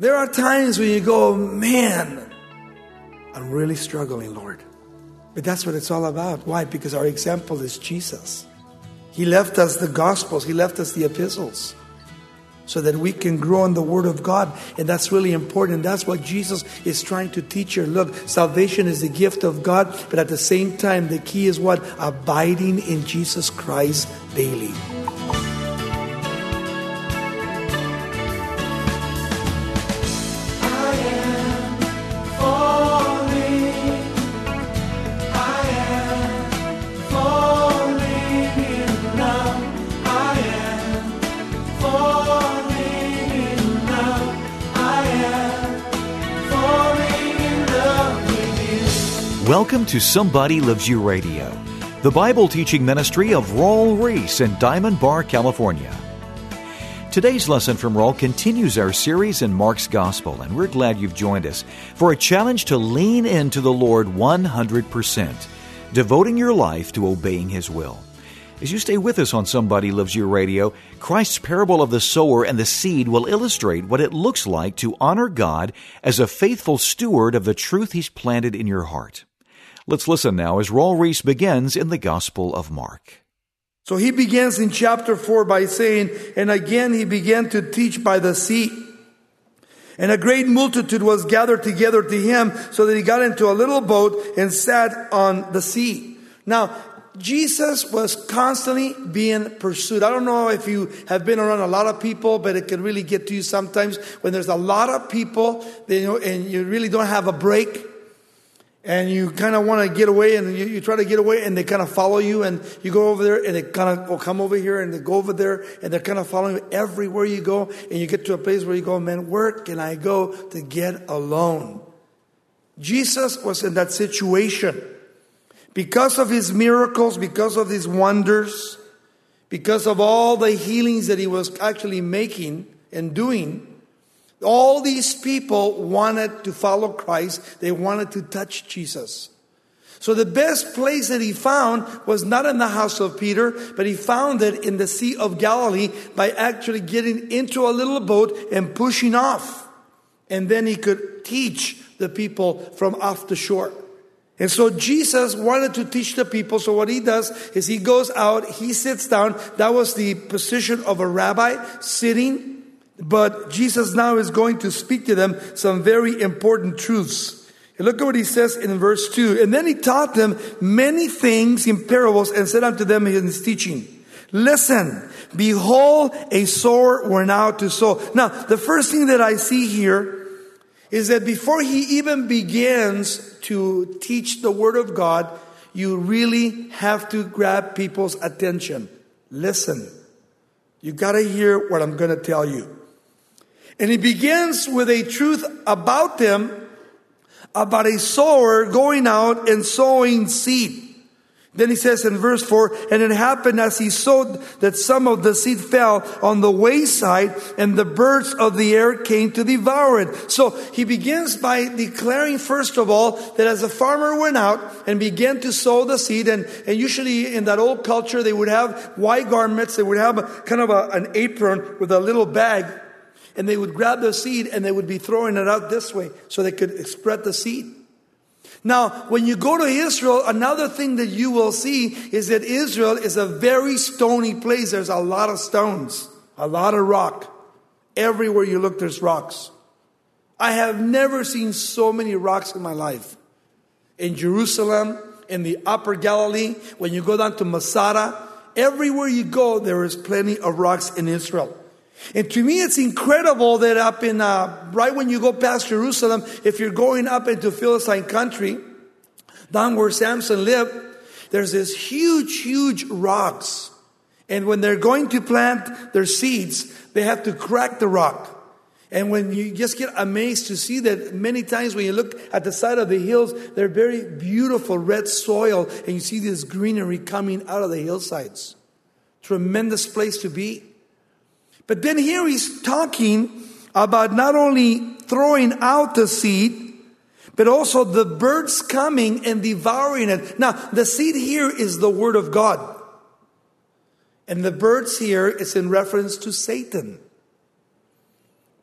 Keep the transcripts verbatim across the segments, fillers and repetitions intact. There are times when you go, man, I'm really struggling, Lord. But that's what it's all about. Why? Because our example is Jesus. He left us the Gospels. He left us the epistles so that we can grow in the Word of God. And that's really important. That's what Jesus is trying to teach you. Look, salvation is the gift of God, but at the same time, the key is what? Abiding in Jesus Christ daily. Welcome to Somebody Loves You Radio, the Bible teaching ministry of Raul Ries in Diamond Bar, California. Today's lesson from Raul continues our series in Mark's Gospel, and we're glad you've joined us for a challenge to lean into the Lord one hundred percent, devoting your life to obeying His will. As you stay with us on Somebody Loves You Radio, Christ's parable of the sower and the seed will illustrate what it looks like to honor God as a faithful steward of the truth He's planted in your heart. Let's listen now as Raul Ries begins in the Gospel of Mark. So he begins in chapter four by saying, "And again he began to teach by the sea. And a great multitude was gathered together to him, so that he got into a little boat and sat on the sea." Now, Jesus was constantly being pursued. I don't know if you have been around a lot of people, but it can really get to you sometimes when there's a lot of people and you really don't have a break. And you kind of want to get away, and you, you try to get away, and they kind of follow you, and you go over there, and they kind of will come over here, and they go over there, and they're kind of following you everywhere you go, and you get to a place where you go, man, where can I go to get alone? Jesus was in that situation. Because of his miracles, because of his wonders, because of all the healings that he was actually making and doing, all these people wanted to follow Christ. They wanted to touch Jesus. So the best place that he found was not in the house of Peter, but he found it in the Sea of Galilee by actually getting into a little boat and pushing off. And then he could teach the people from off the shore. And so Jesus wanted to teach the people. So what he does is he goes out, he sits down. That was the position of a rabbi, sitting. But Jesus now is going to speak to them some very important truths. And look at what he says in verse two. "And then he taught them many things in parables and said unto them in his teaching, Listen, behold, a sower went out to sow." Now, the first thing that I see here is that before he even begins to teach the word of God, you really have to grab people's attention. Listen. You got to hear what I'm going to tell you. And he begins with a truth about them, about a sower going out and sowing seed. Then he says in verse four, "And it happened as he sowed that some of the seed fell on the wayside, and the birds of the air came to devour it." So he begins by declaring, first of all, that as a farmer went out and began to sow the seed, and, and usually in that old culture, they would have white garments, they would have a, kind of a, an apron with a little bag, and they would grab the seed and they would be throwing it out this way so they could spread the seed. Now, when you go to Israel, another thing that you will see is that Israel is a very stony place. There's a lot of stones, a lot of rock. Everywhere you look, there's rocks. I have never seen so many rocks in my life. In Jerusalem, in the Upper Galilee, when you go down to Masada, everywhere you go, there is plenty of rocks in Israel. And to me, it's incredible that up in, uh, right when you go past Jerusalem, if you're going up into Philistine country, down where Samson lived, there's this huge, huge rocks. And when they're going to plant their seeds, they have to crack the rock. And when you just get amazed to see that many times when you look at the side of the hills, they're very beautiful red soil, and you see this greenery coming out of the hillsides. Tremendous place to be. But then here he's talking about not only throwing out the seed, but also the birds coming and devouring it. Now, the seed here is the word of God. And the birds here is in reference to Satan.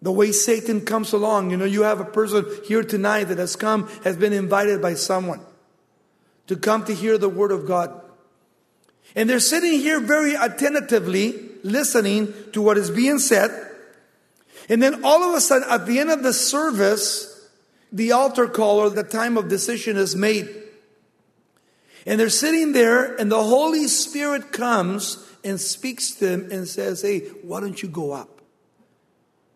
The way Satan comes along. You know, you have a person here tonight that has come, has been invited by someone to come to hear the word of God. And they're sitting here very attentively listening to what is being said. And then all of a sudden, at the end of the service, the altar call or the time of decision is made. And they're sitting there and the Holy Spirit comes and speaks to them and says, hey, why don't you go up?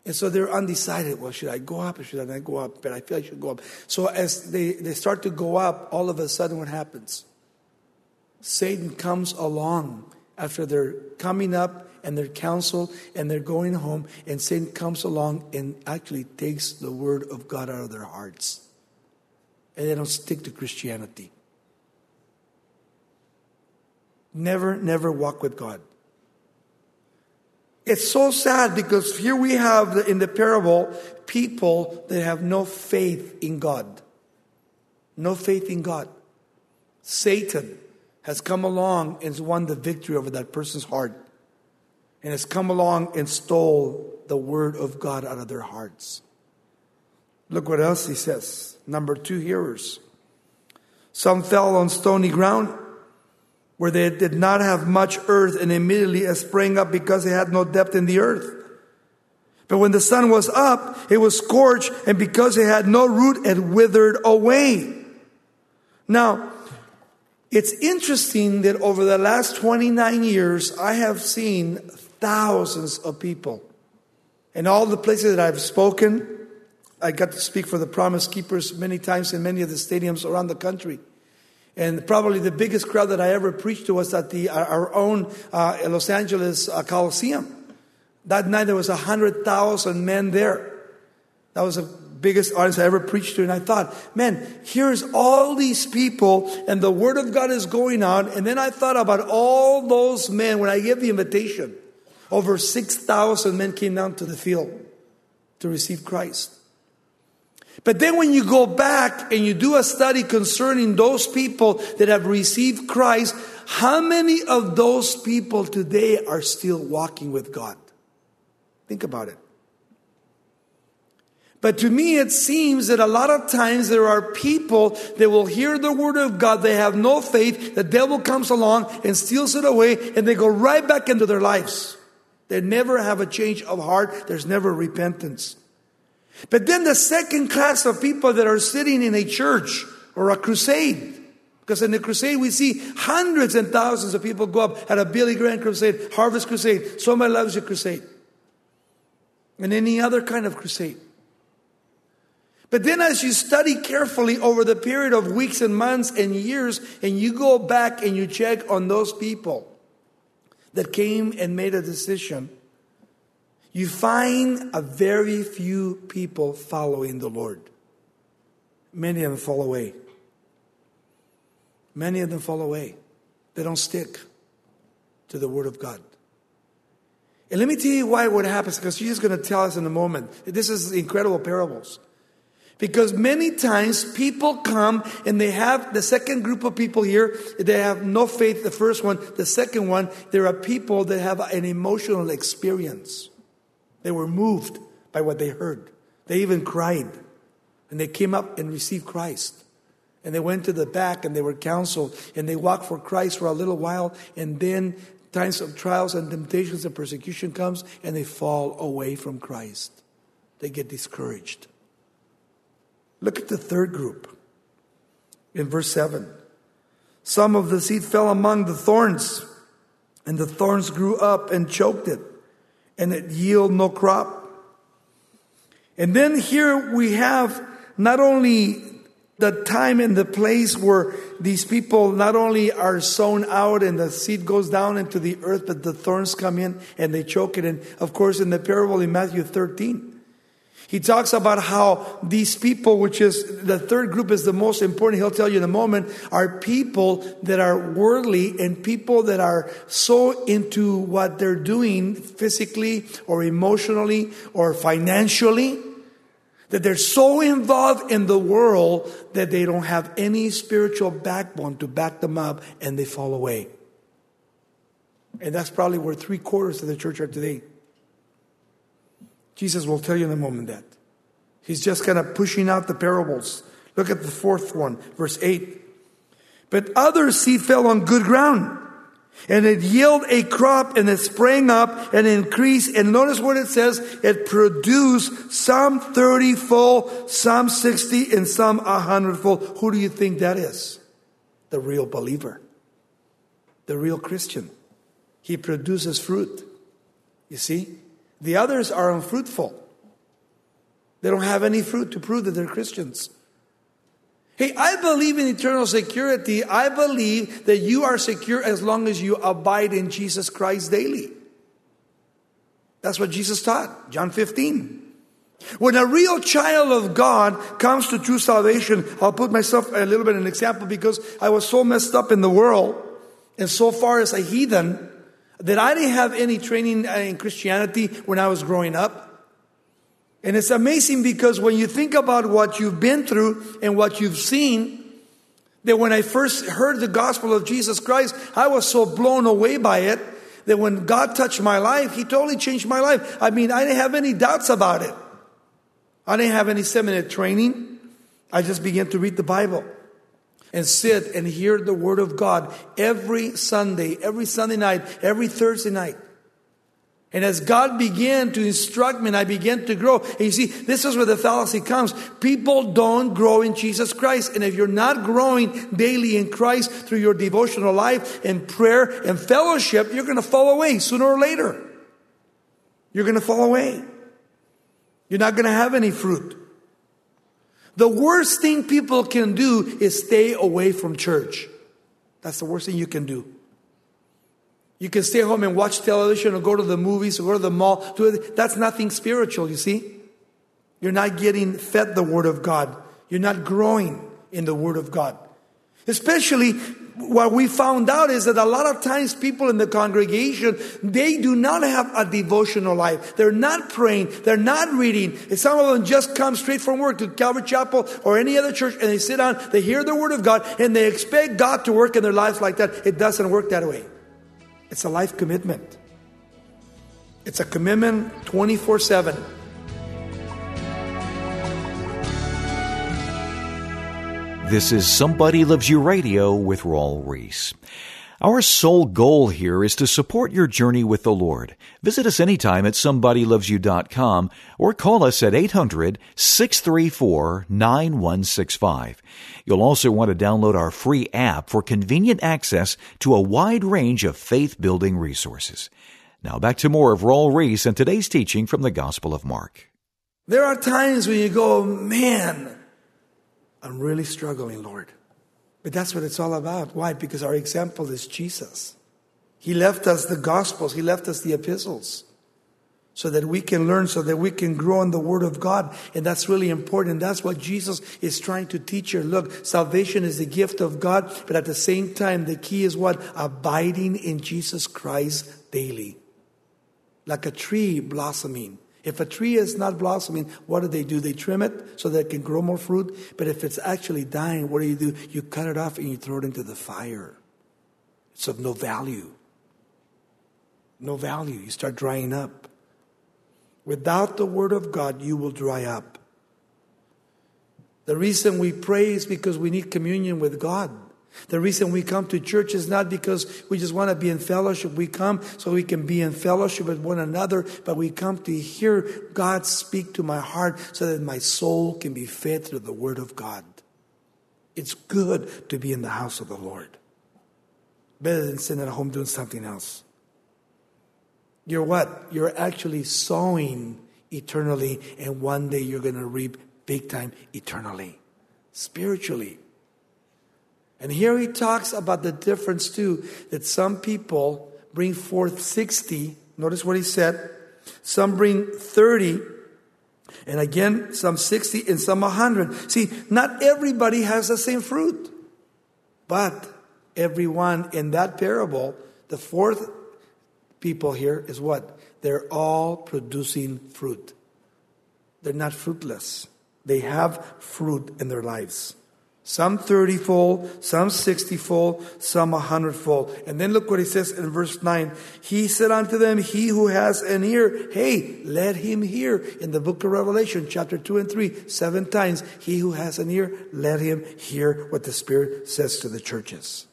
And so they're undecided. Well, should I go up or should I not go up? But I feel I should go up. So as they, they start to go up, all of a sudden what happens? Satan comes along after they're coming up and their counsel and they're going home. And Satan comes along and actually takes the word of God out of their hearts. And they don't stick to Christianity. Never, never walk with God. It's so sad because here we have in the parable people that have no faith in God. No faith in God. Satan has come along and won the victory over that person's heart. And has come along and stole the word of God out of their hearts. Look what else he says. Number two, hearers. Some fell on stony ground, where they did not have much earth, and immediately it sprang up because it had no depth in the earth. But when the sun was up, it was scorched, and because it had no root, it withered away. Now, it's interesting that over the last twenty-nine years, I have seen thousands of people. In all the places that I've spoken, I got to speak for the Promise Keepers many times in many of the stadiums around the country. And probably the biggest crowd that I ever preached to was at the our own uh, Los Angeles uh, Coliseum. That night there was one hundred thousand men there. That was the biggest audience I ever preached to. And I thought, man, here's all these people and the word of God is going out. And then I thought about all those men when I gave the invitation. Over six thousand men came down to the field to receive Christ. But then when you go back and you do a study concerning those people that have received Christ, how many of those people today are still walking with God? Think about it. But to me, it seems that a lot of times there are people that will hear the word of God. They have no faith. The devil comes along and steals it away and they go right back into their lives. They never have a change of heart. There's never repentance. But then the second class of people that are sitting in a church or a crusade. Because in the crusade we see hundreds and thousands of people go up at a Billy Graham crusade, Harvest Crusade, Somebody Loves You crusade. And any other kind of crusade. But then as you study carefully over the period of weeks and months and years, and you go back and you check on those people that came and made a decision, you find a very few people following the Lord. Many of them fall away. Many of them fall away. They don't stick to the word of God. And let me tell you why what happens, because she's going to tell us in a moment. This is incredible parables. Because many times people come and they have the second group of people here. They have no faith, the first one. The second one, there are people that have an emotional experience. They were moved by what they heard. They even cried. And they came up and received Christ. And they went to the back and they were counseled. And they walked for Christ for a little while. And then times of trials and temptations and persecution comes. And they fall away from Christ. They get discouraged. Look at the third group. In verse seven. Some of the seed fell among the thorns. And the thorns grew up and choked it. And it yield no crop. And then here we have not only the time and the place where these people not only are sown out and the seed goes down into the earth, but the thorns come in and they choke it. And of course, in the parable in Matthew thirteen, he talks about how these people, which is the third group is the most important, he'll tell you in a moment, are people that are worldly and people that are so into what they're doing physically or emotionally or financially that they're so involved in the world that they don't have any spiritual backbone to back them up and they fall away. And that's probably where three quarters of the church are today. Jesus will tell you in a moment that. He's just kind of pushing out the parables. Look at the fourth one, verse eight. But other seed fell on good ground, and it yielded a crop, and it sprang up and increased. And notice what it says. It produced some thirty-fold, some sixty, and some a hundredfold. Who do you think that is? The real believer. The real Christian. He produces fruit. You see? The others are unfruitful. They don't have any fruit to prove that they're Christians. Hey, I believe in eternal security. I believe that you are secure as long as you abide in Jesus Christ daily. That's what Jesus taught. John fifteen. When a real child of God comes to true salvation, I'll put myself a little bit in an example because I was so messed up in the world and so far as a heathen that I didn't have any training in Christianity when I was growing up. And it's amazing because when you think about what you've been through and what you've seen, that when I first heard the gospel of Jesus Christ, I was so blown away by it that when God touched my life, He totally changed my life. I mean, I didn't have any doubts about it. I didn't have any seminary training. I just began to read the Bible and sit and hear the Word of God every Sunday, every Sunday night, every Thursday night. And as God began to instruct me, and I began to grow. And you see, this is where the fallacy comes. People don't grow in Jesus Christ. And if you're not growing daily in Christ through your devotional life and prayer and fellowship, you're going to fall away sooner or later. You're going to fall away. You're not going to have any fruit. The worst thing people can do is stay away from church. That's the worst thing you can do. You can stay home and watch television or go to the movies or go to the mall. That's nothing spiritual, you see. You're not getting fed the Word of God. You're not growing in the Word of God. Especially what we found out is that a lot of times people in the congregation, they do not have a devotional life. They're not praying. They're not reading. And some of them just come straight from work to Calvary Chapel or any other church and they sit down, they hear the Word of God, and they expect God to work in their lives like that. It doesn't work that way. It's a life commitment. It's a commitment twenty-four seven. This is Somebody Loves You Radio with Raul Ries. Our sole goal here is to support your journey with the Lord. Visit us anytime at somebody loves you dot com or call us at eight hundred, six three four, nine one six five. You'll also want to download our free app for convenient access to a wide range of faith-building resources. Now back to more of Raul Ries and today's teaching from the Gospel of Mark. There are times when you go, man, I'm really struggling, Lord. But that's what it's all about. Why? Because our example is Jesus. He left us the Gospels. He left us the epistles so that we can learn, so that we can grow in the Word of God. And that's really important. That's what Jesus is trying to teach you. Look, salvation is the gift of God, but at the same time, the key is what? Abiding in Jesus Christ daily. Like a tree blossoming. If a tree is not blossoming, what do they do? They trim it so that it can grow more fruit. But if it's actually dying, what do you do? You cut it off and you throw it into the fire. It's of no value. No value. You start drying up. Without the Word of God, you will dry up. The reason we pray is because we need communion with God. The reason we come to church is not because we just want to be in fellowship. We come so we can be in fellowship with one another, but we come to hear God speak to my heart so that my soul can be fed through the Word of God. It's good to be in the house of the Lord. Better than sitting at home doing something else. You're what? You're actually sowing eternally, and one day you're going to reap big time eternally, spiritually. And here he talks about the difference too, that some people bring forth sixty. Notice what he said. Some bring thirty. And again, some sixty and some one hundred. See, not everybody has the same fruit. But everyone in that parable, the fourth people here is what? They're all producing fruit. They're not fruitless. They have fruit in their lives. Some thirty-fold, some sixty-fold, some a hundredfold. And then look what he says in verse nine. He said unto them, he who has an ear, hey, let him hear. In the book of Revelation, chapter two and three, seven times, he who has an ear, let him hear what the Spirit says to the churches.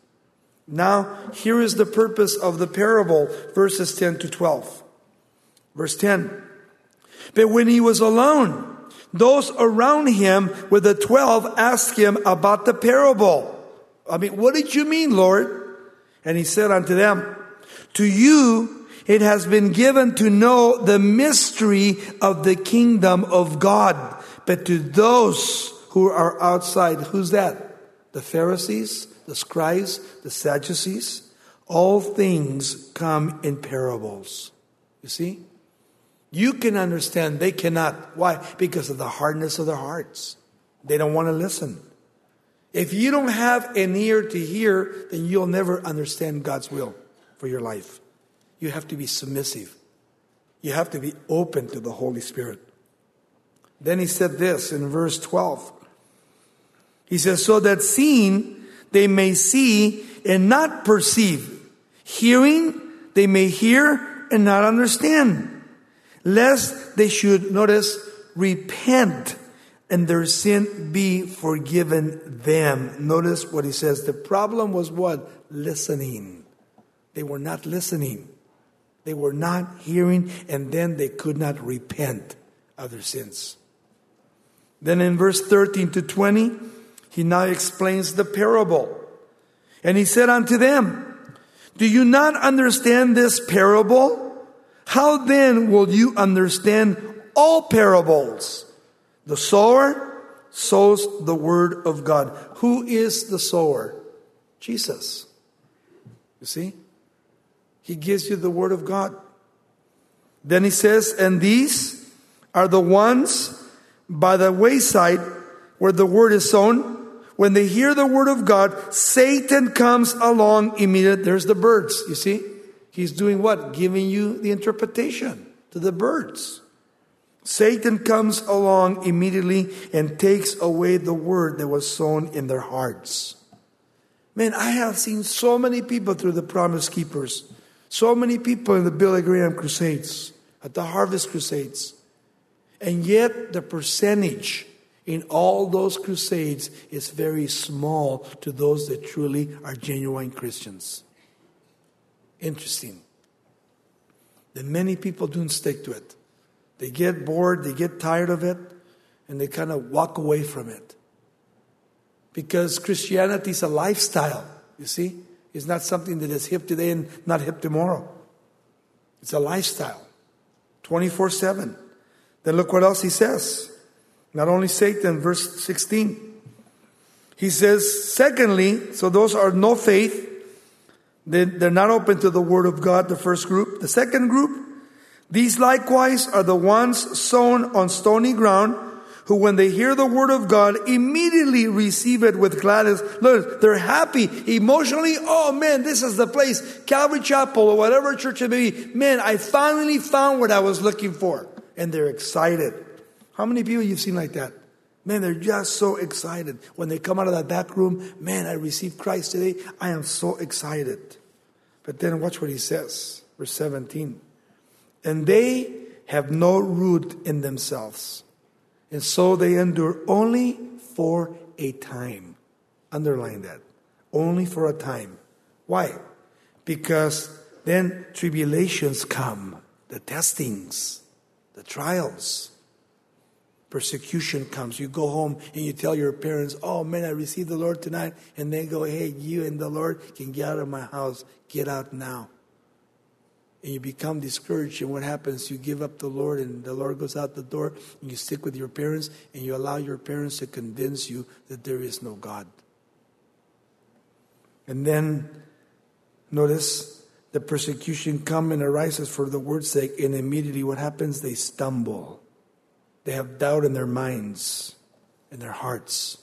Now, here is the purpose of the parable, verses ten to twelve. Verse ten. But when he was alone, those around him with the twelve asked him about the parable. I mean, what did you mean, Lord? And he said unto them, to you it has been given to know the mystery of the kingdom of God. But to those who are outside, who's that? The Pharisees, the scribes, the Sadducees. All things come in parables. You see? You can understand, they cannot. Why? Because of the hardness of their hearts. They don't want to listen. If you don't have an ear to hear, then you'll never understand God's will for your life. You have to be submissive. You have to be open to the Holy Spirit. Then he said this in verse twelve. He says, so that seeing they may see and not perceive. Hearing they may hear and not understand. Lest they should, notice, repent and their sin be forgiven them. Notice what he says. The problem was what? Listening. They were not listening. They were not hearing, and then they could not repent of their sins. Then in verse thirteen to twenty, he now explains the parable. And he said unto them, do you not understand this parable? How then will you understand all parables? The sower sows the word of God. Who is the sower? Jesus. You see? He gives you the word of God. Then he says, and these are the ones by the wayside where the word is sown. When they hear the word of God, Satan comes along immediately. There's the birds, you see? He's doing what? Giving you the interpretation to the birds. Satan comes along immediately and takes away the word that was sown in their hearts. Man, I have seen so many people through the Promise Keepers. So many people in the Billy Graham Crusades, at the Harvest Crusades. And yet the percentage in all those crusades is very small to those that truly are genuine Christians. Interesting. That many people don't stick to it. They get bored, they get tired of it, and they kind of walk away from it. Because Christianity is a lifestyle, you see? It's not something that is hip today and not hip tomorrow. It's a lifestyle. twenty-four seven. Then look what else he says. Not only Satan, verse sixteen. He says, secondly, so those are no faith. They're not open to the word of God, the first group. The second group, these likewise are the ones sown on stony ground, who when they hear the word of God, immediately receive it with gladness. Look, they're happy emotionally. Oh man, this is the place, Calvary Chapel or whatever church it may be. Man, I finally found what I was looking for. And they're excited. How many people you've seen like that? Man, they're just so excited. When they come out of that back room, man, I received Christ today. I am so excited. But then watch what he says. Verse seventeen. And they have no root in themselves. And so they endure only for a time. Underline that. Only for a time. Why? Because then tribulations come. The testings. The trials. Persecution comes. You go home and you tell your parents, oh man, I received the Lord tonight. And they go, hey, you and the Lord can get out of my house. Get out now. And you become discouraged. And what happens? You give up the Lord, and the Lord goes out the door. And you stick with your parents, and you allow your parents to convince you that there is no God. And then, notice, the persecution comes and arises for the word's sake. And immediately what happens? They stumble. They have doubt in their minds, in their hearts.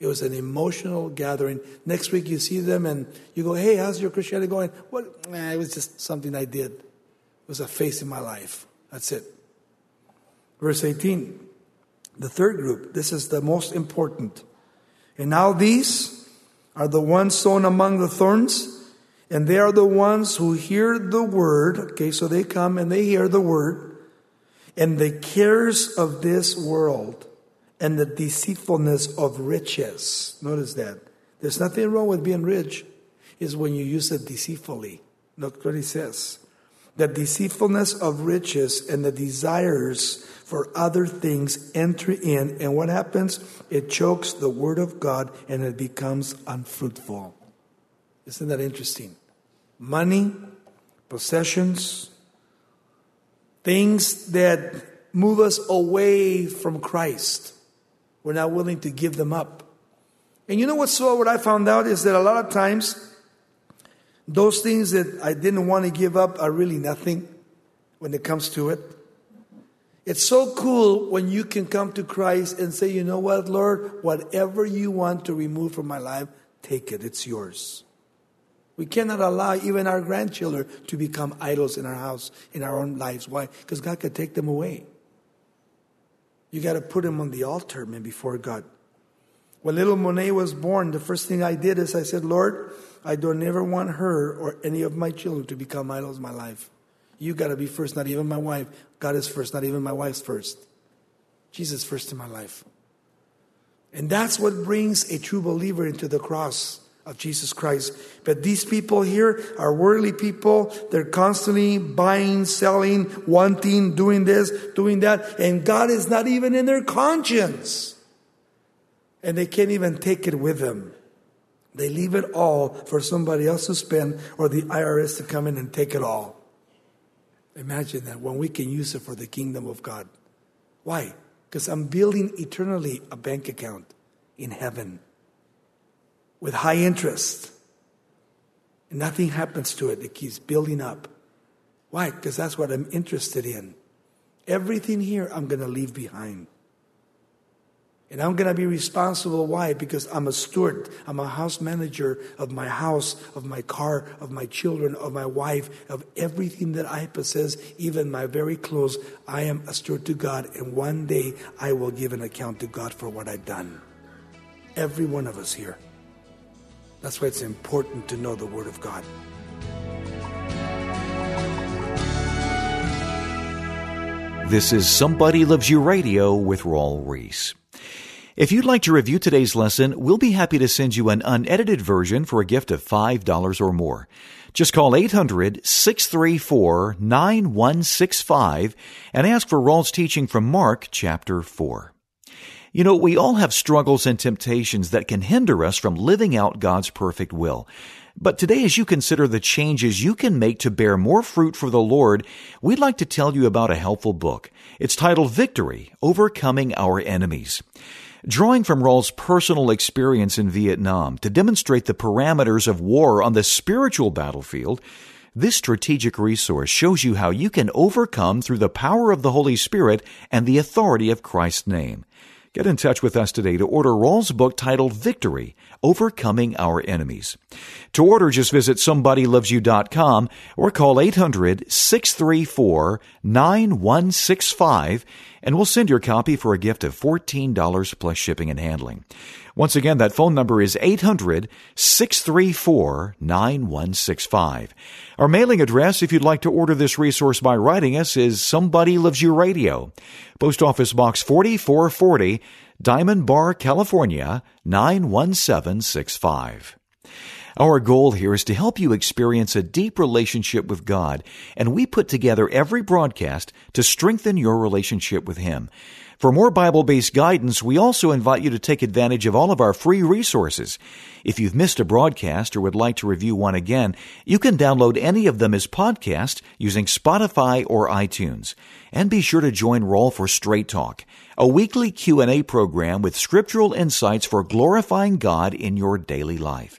It was an emotional gathering. Next week you see them and you go, hey, how's your Christianity going? What? Nah, it was just something I did. It was a phase in my life. That's it. Verse eighteen. The third group. This is the most important. And now these are the ones sown among the thorns, and they are the ones who hear the word. Okay, so they come and they hear the word. And the cares of this world and the deceitfulness of riches. Notice that. There's nothing wrong with being rich. It's when you use it deceitfully. Look what he says. The deceitfulness of riches and the desires for other things enter in. And what happens? It chokes the word of God and it becomes unfruitful. Isn't that interesting? Money, possessions, things that move us away from Christ. We're not willing to give them up. And you know what's so what I found out is that a lot of times, those things that I didn't want to give up are really nothing when it comes to it. It's so cool when you can come to Christ and say, you know what, Lord, whatever you want to remove from my life, take it. It's yours. We cannot allow even our grandchildren to become idols in our house, in our own lives. Why? Because God could take them away. You got to put them on the altar, man, before God. When little Monet was born, the first thing I did is I said, Lord, I don't ever want her or any of my children to become idols in my life. You got to be first, not even my wife. God is first, not even my wife's first. Jesus first in my life. And that's what brings a true believer into the cross of Jesus Christ. But these people here are worldly people. They're constantly buying, selling, wanting, doing this, doing that. And God is not even in their conscience. And they can't even take it with them. They leave it all for somebody else to spend or the I R S to come in and take it all. Imagine that, when we can use it for the kingdom of God. Why? Because I'm building eternally a bank account in heaven with high interest. And nothing happens to it. It keeps building up. Why? Because that's what I'm interested in. Everything here I'm going to leave behind. And I'm going to be responsible. Why? Because I'm a steward. I'm a house manager of my house, of my car, of my children, of my wife, of everything that I possess, even my very clothes. I am a steward to God. And one day I will give an account to God for what I've done. Every one of us here. That's why it's important to know the Word of God. This is Somebody Loves You Radio with Raul Ries. If you'd like to review today's lesson, we'll be happy to send you an unedited version for a gift of five dollars or more. Just call eight hundred, six three four, nine one six five and ask for Rawls' teaching from Mark chapter four. You know, we all have struggles and temptations that can hinder us from living out God's perfect will. But today, as you consider the changes you can make to bear more fruit for the Lord, we'd like to tell you about a helpful book. It's titled Victory, Overcoming Our Enemies. Drawing from Rawls' personal experience in Vietnam to demonstrate the parameters of war on the spiritual battlefield, this strategic resource shows you how you can overcome through the power of the Holy Spirit and the authority of Christ's name. Get in touch with us today to order Rawls' book titled Victory, Overcoming Our Enemies. To order, just visit somebody loves you dot com or call eight hundred, six three four, nine one six five and we'll send your copy for a gift of fourteen dollars plus shipping and handling. Once again, that phone number is eight hundred, six three four, nine one six five. Our mailing address, if you'd like to order this resource by writing us, is Somebody Loves You Radio, Post Office Box forty-four forty, Diamond Bar, California, nine one seven six five. Our goal here is to help you experience a deep relationship with God, and we put together every broadcast to strengthen your relationship with Him. For more Bible-based guidance, we also invite you to take advantage of all of our free resources. If you've missed a broadcast or would like to review one again, you can download any of them as podcasts using Spotify or iTunes. And be sure to join Rawl for Straight Talk, a weekly Q and A program with scriptural insights for glorifying God in your daily life.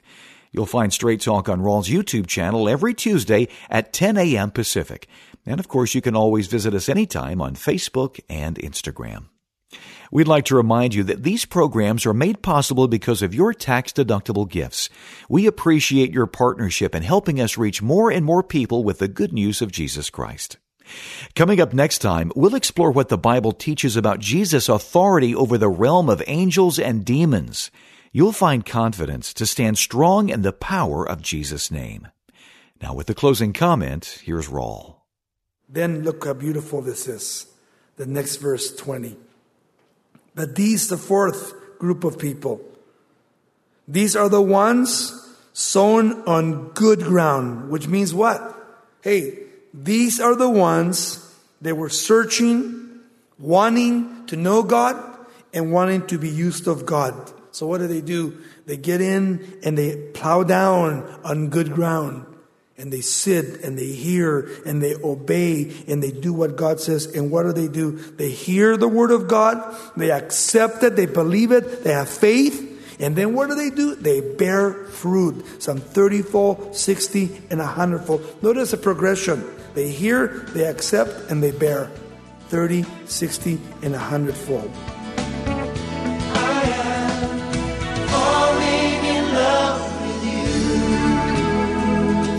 You'll find Straight Talk on Rawls' YouTube channel every Tuesday at ten a.m. Pacific. And, of course, you can always visit us anytime on Facebook and Instagram. We'd like to remind you that these programs are made possible because of your tax-deductible gifts. We appreciate your partnership in helping us reach more and more people with the good news of Jesus Christ. Coming up next time, we'll explore what the Bible teaches about Jesus' authority over the realm of angels and demons. you'll find confidence to stand strong in the power of Jesus' name. Now, with the closing comment, here's Raul. Then look how beautiful this is. The next verse, twenty. But these, the fourth group of people, these are the ones sown on good ground, which means what? Hey, these are the ones that were searching, wanting to know God, and wanting to be used of God. So what do they do? They get in and they plow down on good ground. And they sit and they hear and they obey and they do what God says. And what do they do? They hear the word of God. They accept it. They believe it. They have faith. And then what do they do? They bear fruit. Some thirty-fold, sixty, and one hundred-fold. Notice the progression. They hear, they accept, and they bear. thirty, sixty, and one hundred-fold.